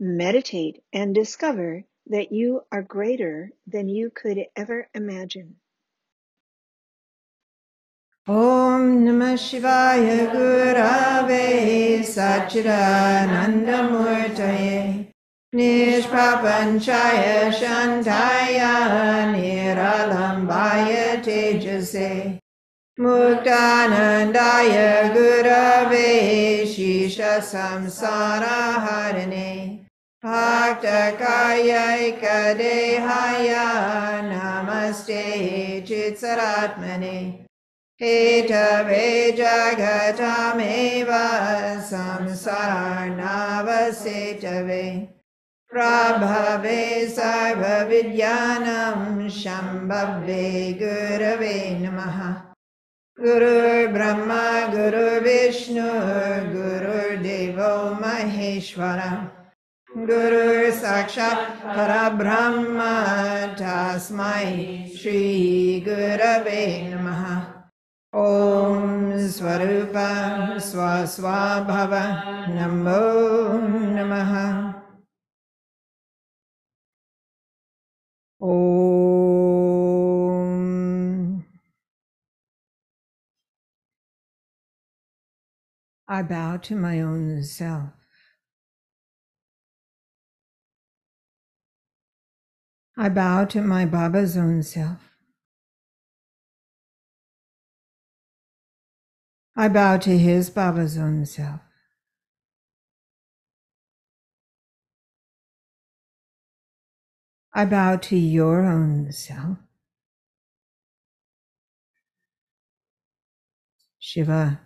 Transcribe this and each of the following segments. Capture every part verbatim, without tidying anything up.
Meditate and discover that you are greater than you could ever imagine. Om Namah Shivaya Gurave Satchidanandamurtaye Nishpapanchaya Shantaya Niralambhaya Tejasay Muktanandaya Gurave Shishasam Sara Harane Bhaktakaya ikadehaya namaste chitsaratmane Hetave jagatameva samsarnava setave Prabhave sarva vidyanam shambhave gurave namaha Guru Brahma, Guru Vishnu, Guru Devo Maheshwara, Guru Saksha, Para Brahma, Tasmai, Shri Gurave Namaha. Om Swarupa Swa Swabhava, Namo Namaha. Om. I bow to my own self. I bow to my Baba's own self. I bow to his Baba's own self. I bow to your own self. Shiva,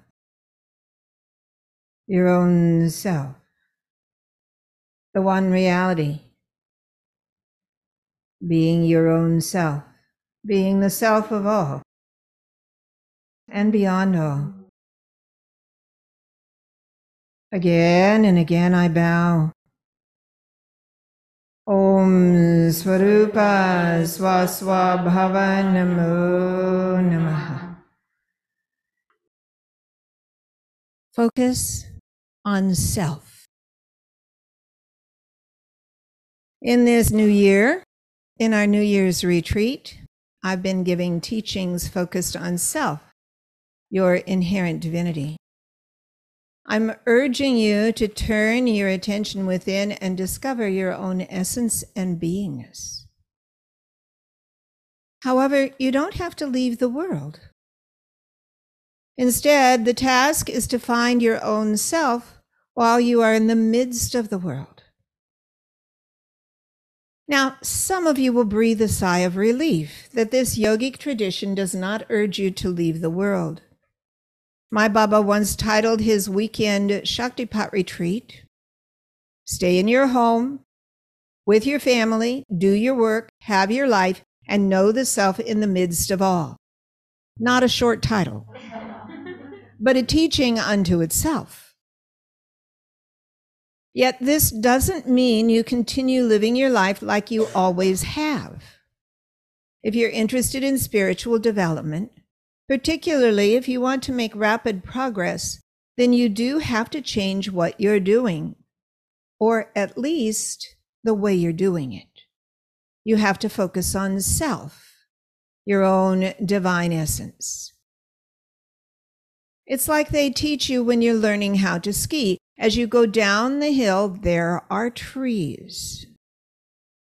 your own self, the one reality. Being your own self, being the self of all and beyond all. Again and again I bow. Om Swarupa Swa Swabhava Namo Namaha. Focus on self. In this new year, in our New Year's retreat, I've been giving teachings focused on self, your inherent divinity. I'm urging you to turn your attention within and discover your own essence and beingness. However, you don't have to leave the world. Instead, the task is to find your own self while you are in the midst of the world. Now, some of you will breathe a sigh of relief that this yogic tradition does not urge you to leave the world. My Baba once titled his weekend Shaktipat retreat, "Stay in your home, with your family, do your work, have your life, and know the self in the midst of all." Not a short title, but a teaching unto itself. Yet this doesn't mean you continue living your life like you always have. If you're interested in spiritual development, particularly if you want to make rapid progress, then you do have to change what you're doing, or at least the way you're doing it. You have to focus on self, your own divine essence. It's like they teach you when you're learning how to ski. As you go down the hill, there are trees.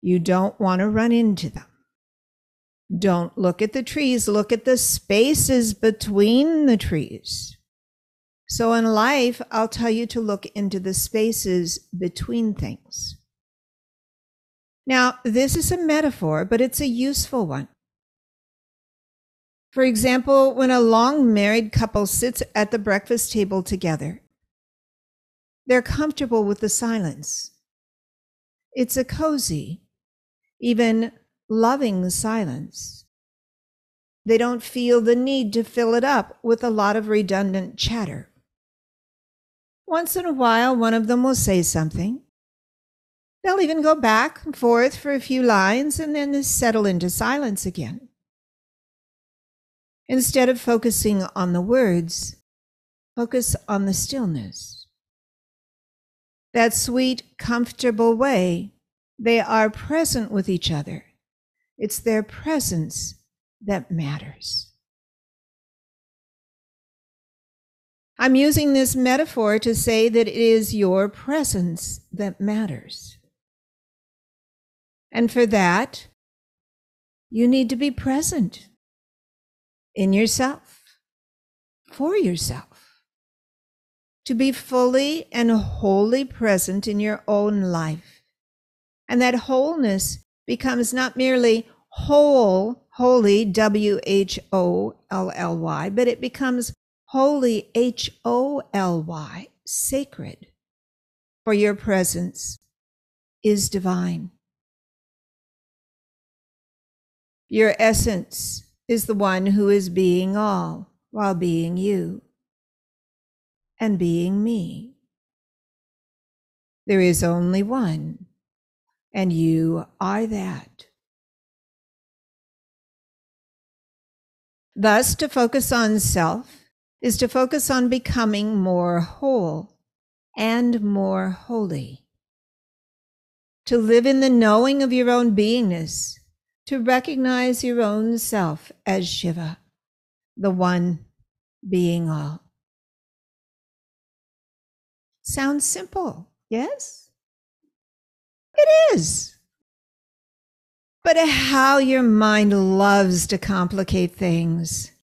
You don't want to run into them. Don't look at the trees, look at the spaces between the trees. So in life, I'll tell you to look into the spaces between things. Now, this is a metaphor, but it's a useful one. For example, when a long married couple sits at the breakfast table together, they're comfortable with the silence. It's a cozy, even loving silence. They don't feel the need to fill it up with a lot of redundant chatter. Once in a while, one of them will say something. They'll even go back and forth for a few lines and then settle into silence again. Instead of focusing on the words, focus on the stillness. That sweet, comfortable way, they are present with each other. It's their presence that matters. I'm using this metaphor to say that it is your presence that matters. And for that, you need to be present in yourself, for yourself. To be fully and wholly present in your own life. And that wholeness becomes not merely whole, holy, W H O L L Y, but it becomes holy, H O L Y, sacred. For your presence is divine. Your essence is the one who is being all while being you. And being me. There is only one, and you are that. Thus, to focus on self is to focus on becoming more whole and more holy. To live in the knowing of your own beingness, to recognize your own self as Shiva, the one being all. Sounds simple, yes? It is. But how your mind loves to complicate things,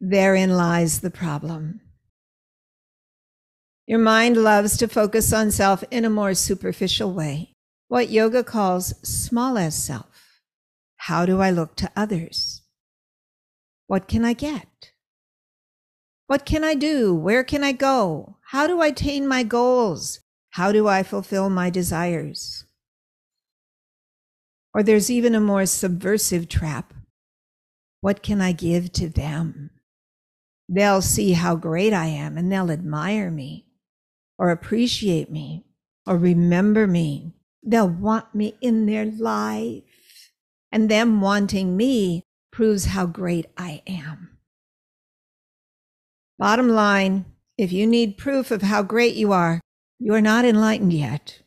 therein lies the problem. Your mind loves to focus on self in a more superficial way, what yoga calls small as self. How do I look to others? What can I get? What can I do? Where can I go? How do I attain my goals? How do I fulfill my desires? Or there's even a more subversive trap. What can I give to them? They'll see how great I am and they'll admire me or appreciate me or remember me. They'll want me in their life, and them wanting me proves how great I am. Bottom line, if you need proof of how great you are, you are not enlightened yet.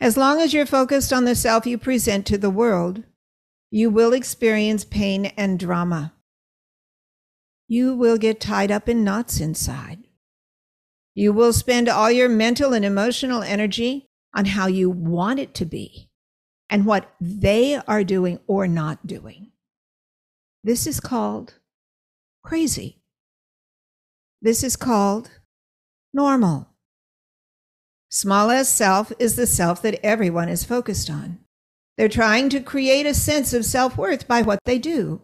As long as you're focused on the self you present to the world, you will experience pain and drama. You will get tied up in knots inside. You will spend all your mental and emotional energy on how you want it to be and what they are doing or not doing. This is called crazy. This is called normal. Small as self is the self that everyone is focused on. They're trying to create a sense of self-worth by what they do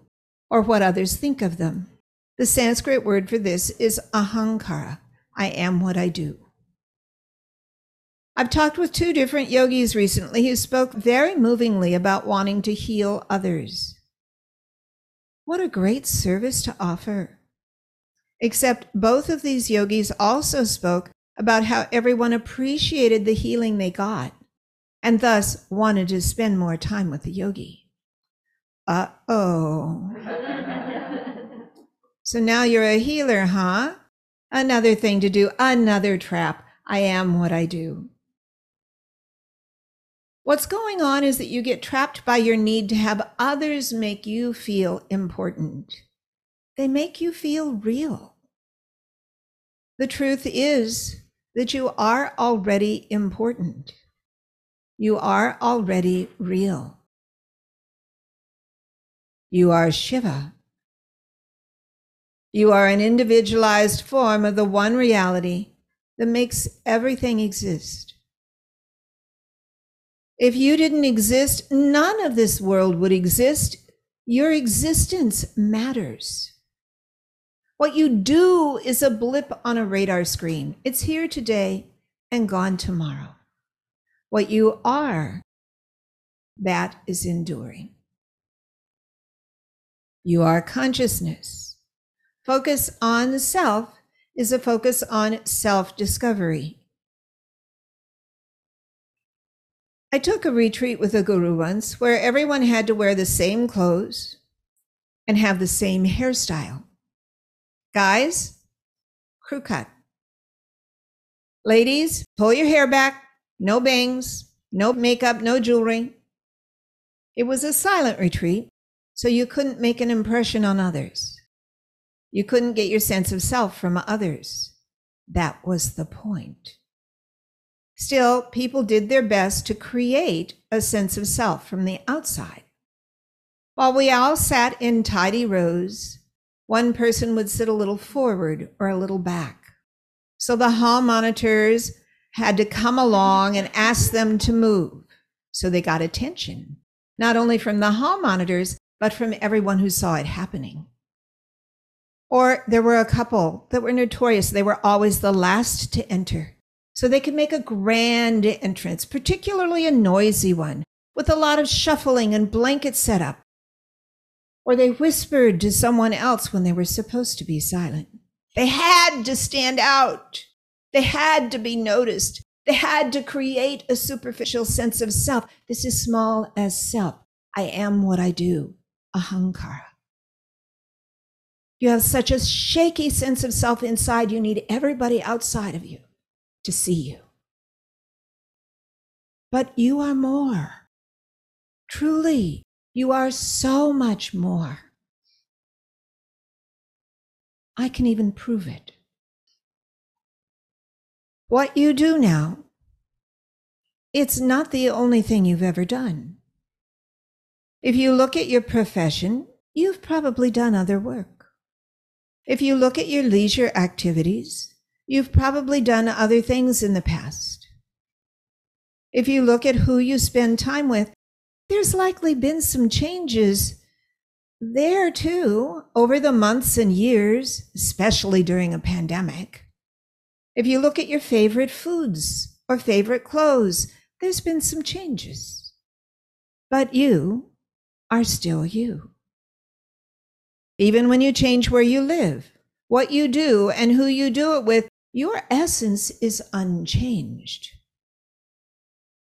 or what others think of them. The Sanskrit word for this is ahankara. I am what I do. I've talked with two different yogis recently who spoke very movingly about wanting to heal others. What a great service to offer. Except both of these yogis also spoke about how everyone appreciated the healing they got and thus wanted to spend more time with the yogi. Uh-oh. So now you're a healer, huh? Another thing to do, another trap. I am what I do. What's going on is that you get trapped by your need to have others make you feel important. They make you feel real. The truth is that you are already important. You are already real. You are Shiva. You are an individualized form of the one reality that makes everything exist. If you didn't exist, none of this world would exist. Your existence matters. What you do is a blip on a radar screen. It's here today and gone tomorrow. What you are, that is enduring. You are consciousness. Focus on the self is a focus on self-discovery. I took a retreat with a guru once where everyone had to wear the same clothes and have the same hairstyle. Guys, crew cut. Ladies, pull your hair back, no bangs, no makeup, no jewelry. It was a silent retreat, so you couldn't make an impression on others. You couldn't get your sense of self from others. That was the point. Still, people did their best to create a sense of self from the outside. While we all sat in tidy rows, one person would sit a little forward or a little back. So the hall monitors had to come along and ask them to move. So they got attention, not only from the hall monitors, but from everyone who saw it happening. Or there were a couple that were notorious. They were always the last to enter. So they could make a grand entrance, particularly a noisy one, with a lot of shuffling and blanket setup. Or they whispered to someone else when they were supposed to be silent. They had to stand out. They had to be noticed. They had to create a superficial sense of self. This is small as self. I am what I do. Ahankara. You have such a shaky sense of self inside, you need everybody outside of you to see you. But you are more. Truly, you are so much more. I can even prove it. What you do now, it's not the only thing you've ever done. If you look at your profession, you've probably done other work. If you look at your leisure activities, you've probably done other things in the past. If you look at who you spend time with, there's likely been some changes there too over the months and years, especially during a pandemic. If you look at your favorite foods or favorite clothes, there's been some changes. But you are still you. Even when you change where you live, what you do, and who you do it with, your essence is unchanged.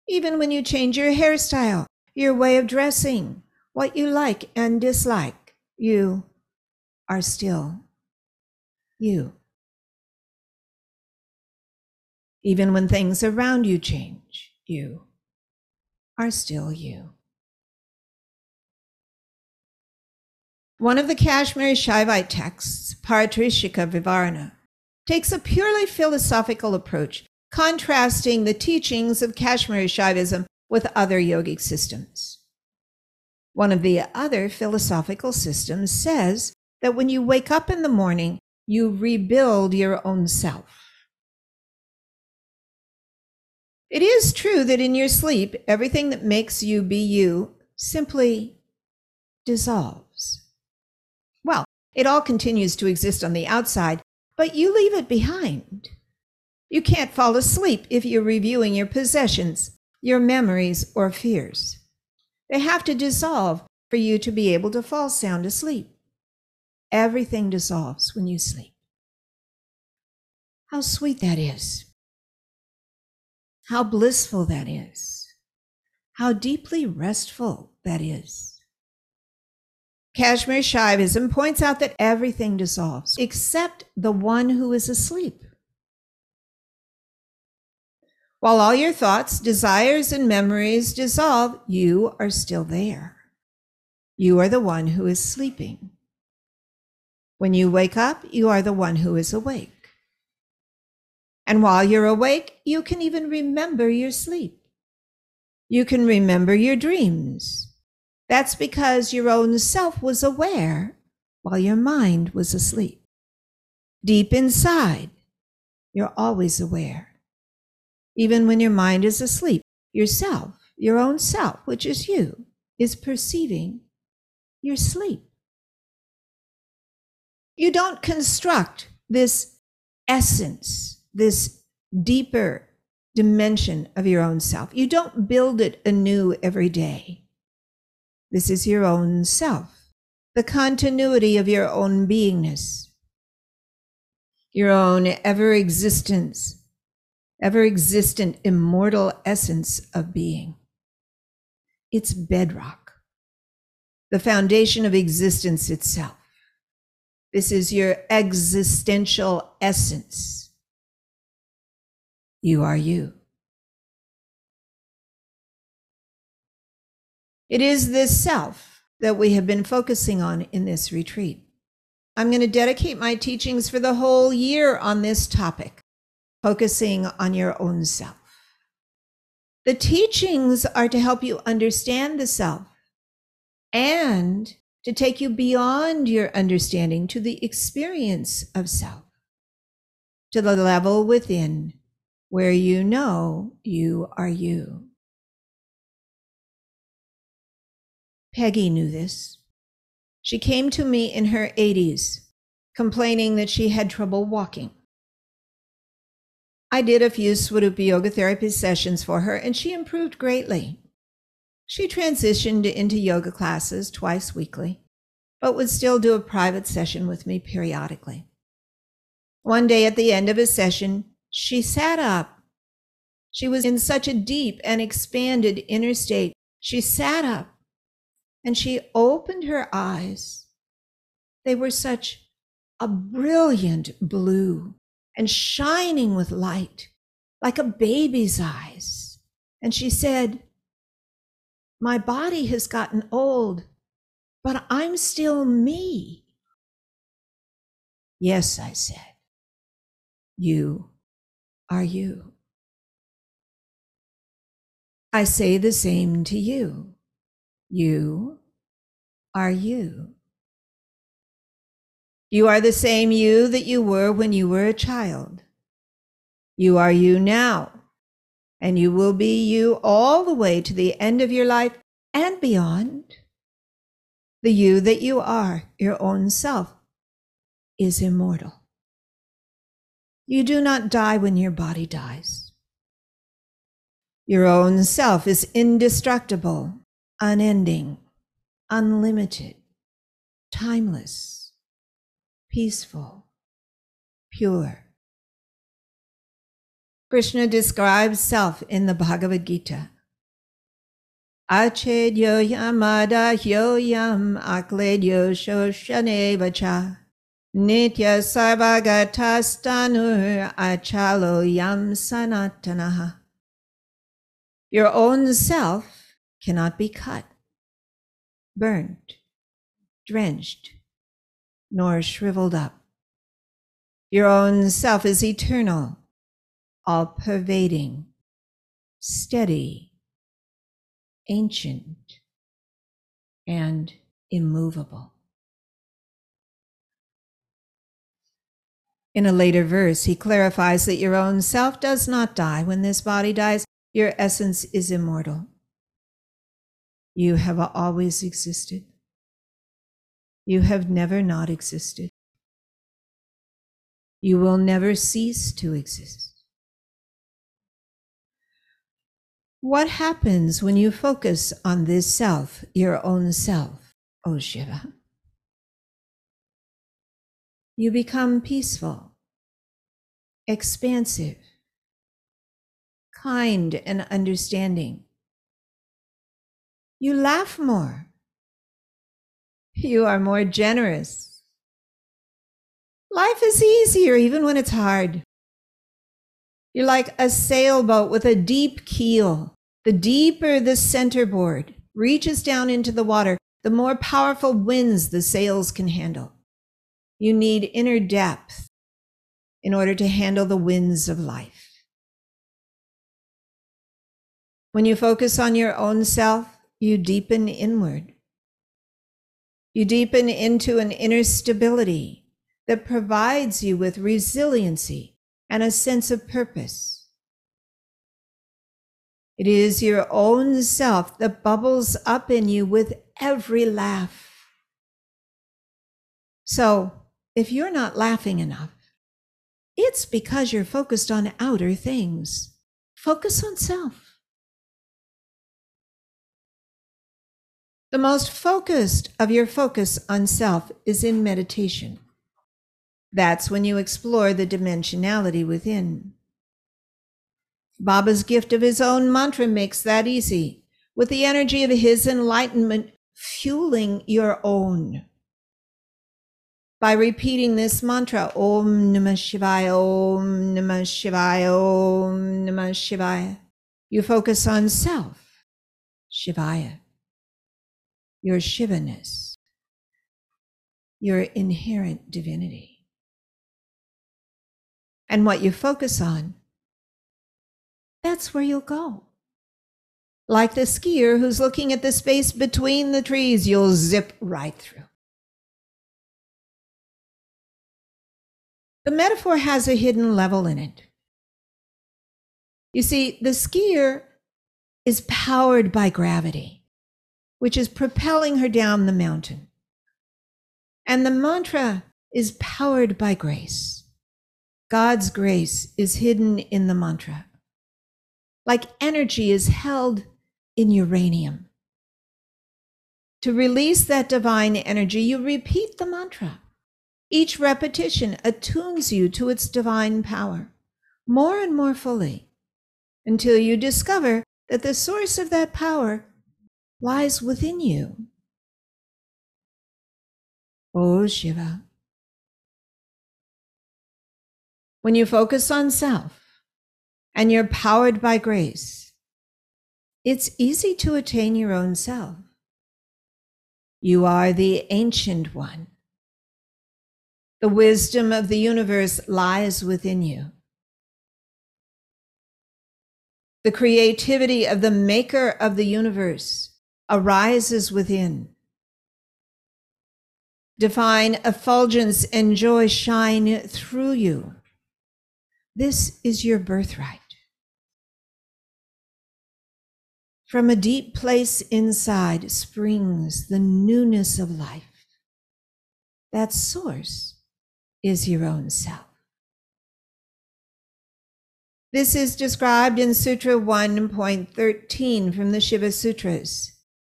Even when you change your hairstyle, your way of dressing, what you like and dislike, you are still you. Even when things around you change, you are still you. One of the Kashmiri Shaivite texts, Paratrishika Vivarna, takes a purely philosophical approach, contrasting the teachings of Kashmiri Shaivism with other yogic systems. One of the other philosophical systems says that when you wake up in the morning, you rebuild your own self. It is true that in your sleep, everything that makes you be you simply dissolves. Well, it all continues to exist on the outside, but you leave it behind. You can't fall asleep if you're reviewing your possessions, your memories, or fears. They have to dissolve for you to be able to fall sound asleep. Everything dissolves when you sleep. How sweet that is. How blissful that is. How deeply restful that is. Kashmiri Shaivism points out that everything dissolves, except the one who is asleep. While all your thoughts, desires, and memories dissolve, you are still there. You are the one who is sleeping. When you wake up, you are the one who is awake. And while you're awake, you can even remember your sleep. You can remember your dreams. That's because your own self was aware while your mind was asleep. Deep inside, you're always aware. Even when your mind is asleep, yourself, your own self, which is you, is perceiving your sleep. You don't construct this essence, this deeper dimension of your own self. You don't build it anew every day. This is your own self, the continuity of your own beingness, your own ever-existence, ever-existent immortal essence of being. It's bedrock, the foundation of existence itself. This is your existential essence. You are you. It is this self that we have been focusing on in this retreat. I'm going to dedicate my teachings for the whole year on this topic, focusing on your own self. The teachings are to help you understand the self and to take you beyond your understanding to the experience of self, to the level within where you know you are you. Peggy knew this. She came to me in her eighties, complaining that she had trouble walking. I did a few Swarupa Yoga therapy sessions for her, and she improved greatly. She transitioned into yoga classes twice weekly, but would still do a private session with me periodically. One day at the end of a session, she sat up. She was in such a deep and expanded inner state. She sat up and she opened her eyes. They were such a brilliant blue and shining with light, like a baby's eyes. And she said, "My body has gotten old, but I'm still me." "Yes," I said, "you are you. I say the same to you. You are you. You are the same you that you were when you were a child. You are you now. And you will be you all the way to the end of your life and beyond. The you that you are, your own self, is immortal. You do not die when your body dies. Your own self is indestructible, unending, unlimited, timeless, peaceful, pure." Krishna describes self in the Bhagavad Gita. Achedyoyam adahyoyam akledyo shoshanevacha nitya sarvagatastanur achaloyam sanatanaha. Your own self cannot be cut, burnt, drenched, nor shriveled up. Your own self is eternal, all-pervading, steady, ancient, and immovable. In a later verse, he clarifies that your own self does not die. When this body dies, your essence is immortal. You have always existed. You have never not existed. You will never cease to exist. What happens when you focus on this self, your own self, O Shiva? You become peaceful, expansive, kind and understanding. You laugh more. You are more generous. Life is easier even when it's hard. You're like a sailboat with a deep keel. The deeper the centerboard reaches down into the water, the more powerful winds the sails can handle. You need inner depth in order to handle the winds of life. When you focus on your own self, you deepen inward. You deepen into an inner stability that provides you with resiliency and a sense of purpose. It is your own self that bubbles up in you with every laugh. So if you're not laughing enough, it's because you're focused on outer things. Focus on self. The most focused of your focus on self is in meditation. That's when you explore the dimensionality within. Baba's gift of his own mantra makes that easy, with the energy of his enlightenment fueling your own. By repeating this mantra, Om Namah Shivaya, Om Namah Shivaya, Om Namah Shivaya, you focus on self, Shivaya, your Shivaness, your inherent divinity. And what you focus on, that's where you'll go. Like the skier who's looking at the space between the trees, you'll zip right through. The metaphor has a hidden level in it. You see, the skier is powered by gravity, which is propelling her down the mountain. And the mantra is powered by grace. God's grace is hidden in the mantra, like energy is held in uranium. To release that divine energy, you repeat the mantra. Each repetition attunes you to its divine power more and more fully until you discover that the source of that power lies within you. O Shiva. When you focus on self and you're powered by grace, it's easy to attain your own self. You are the ancient one. The wisdom of the universe lies within you. The creativity of the maker of the universe arises within. Divine effulgence and joy shine through you. This is your birthright. From a deep place inside springs the newness of life. That source is your own self. This is described in Sutra one point thirteen from the Shiva Sutras,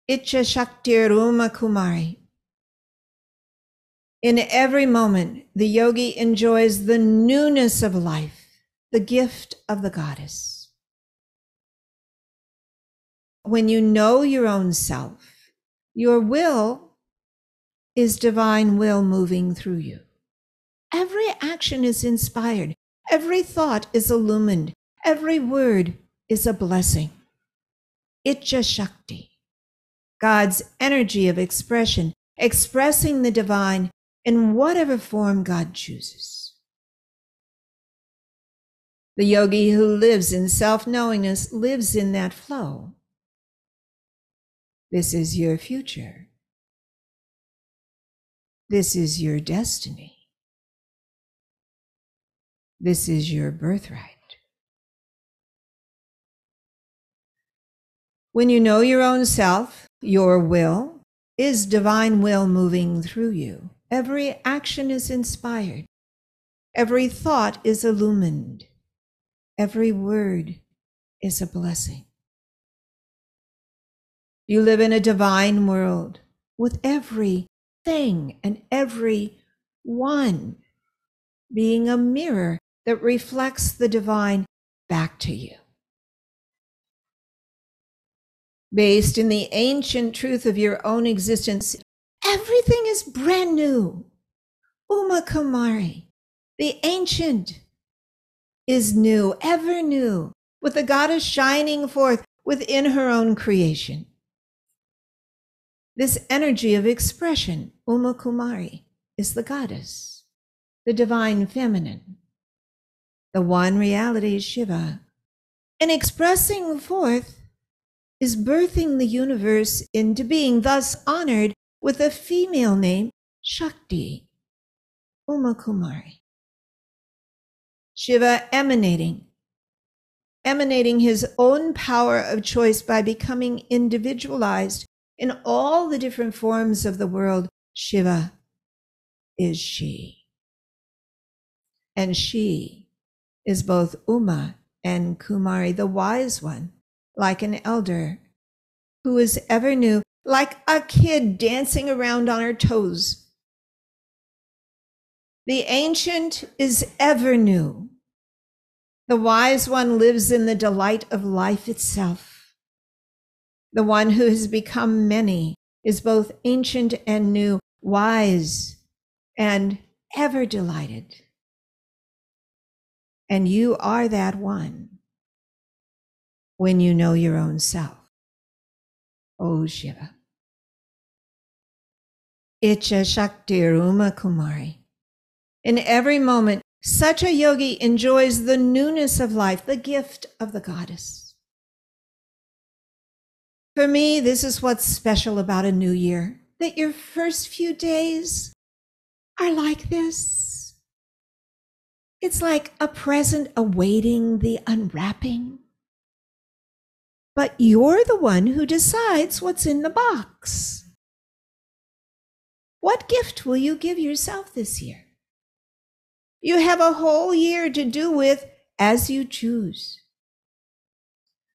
Icha Shakti Uma Kumari. In every moment, the yogi enjoys the newness of life, the gift of the goddess. When you know your own self, your will is divine will moving through you. Every action is inspired, every thought is illumined, every word is a blessing. Icha Shakti, God's energy of expression, expressing the divine in whatever form God chooses. The yogi who lives in self-knowingness lives in that flow. This is your future. This is your destiny. This is your birthright. When you know your own self, your will is divine will moving through you. Every action is inspired. Every thought is illumined. Every word is a blessing. You live in a divine world with every thing and every one being a mirror that reflects the divine back to you. Based in the ancient truth of your own existence, everything is brand new. Uma Kumari, the ancient, is new, ever new, with the goddess shining forth within her own creation. This energy of expression, Uma Kumari, is the goddess, the divine feminine. The one reality is Shiva. In expressing forth is birthing the universe into being, thus honored with a female name, Shakti, Uma Kumari. Shiva emanating, emanating his own power of choice by becoming individualized in all the different forms of the world. Shiva is she. And she is both Uma and Kumari, the wise one, like an elder, who is ever new, like a kid dancing around on her toes. The ancient is ever new. The wise one lives in the delight of life itself. The one who has become many is both ancient and new, wise and ever delighted. And you are that one when you know your own self. O Shiva. Icha Shakti Uma Kumari. In every moment, such a yogi enjoys the newness of life, the gift of the goddess. For me, this is what's special about a new year, that your first few days are like this. It's like a present awaiting the unwrapping. But you're the one who decides what's in the box. What gift will you give yourself this year? You have a whole year to do with as you choose.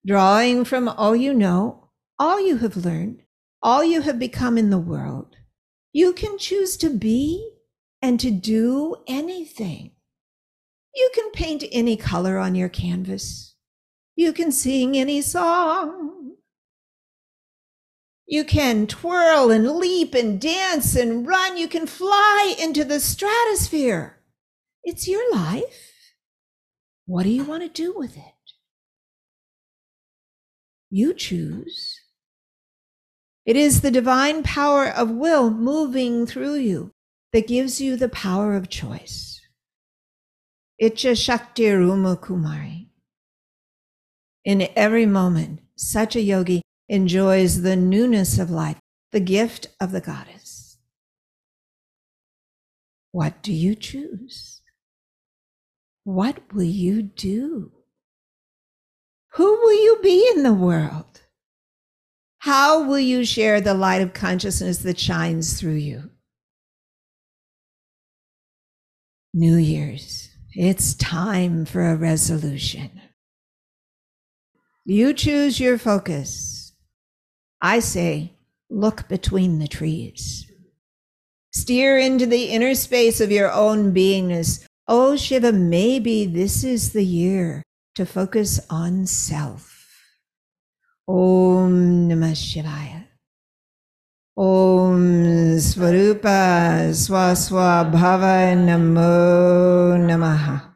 Drawing from all you know, all you have learned, all you have become in the world, you can choose to be and to do anything. You can paint any color on your canvas. You can sing any song. You can twirl and leap and dance and run. You can fly into the stratosphere. It's your life. What do you want to do with it? You choose. It is the divine power of will moving through you that gives you the power of choice. Icha Shakti Uma Kumari. In every moment, such a yogi enjoys the newness of life, the gift of the goddess. What do you choose? What will you do? Who will you be in the world? How will you share the light of consciousness that shines through you? New Year's, it's time for a resolution. You choose your focus. I say, look between the trees. Steer into the inner space of your own beingness. Oh, Shiva, maybe this is the year to focus on self. Om Namah Shivaya. Om Swarupa Swa Swabhava Namo Namaha.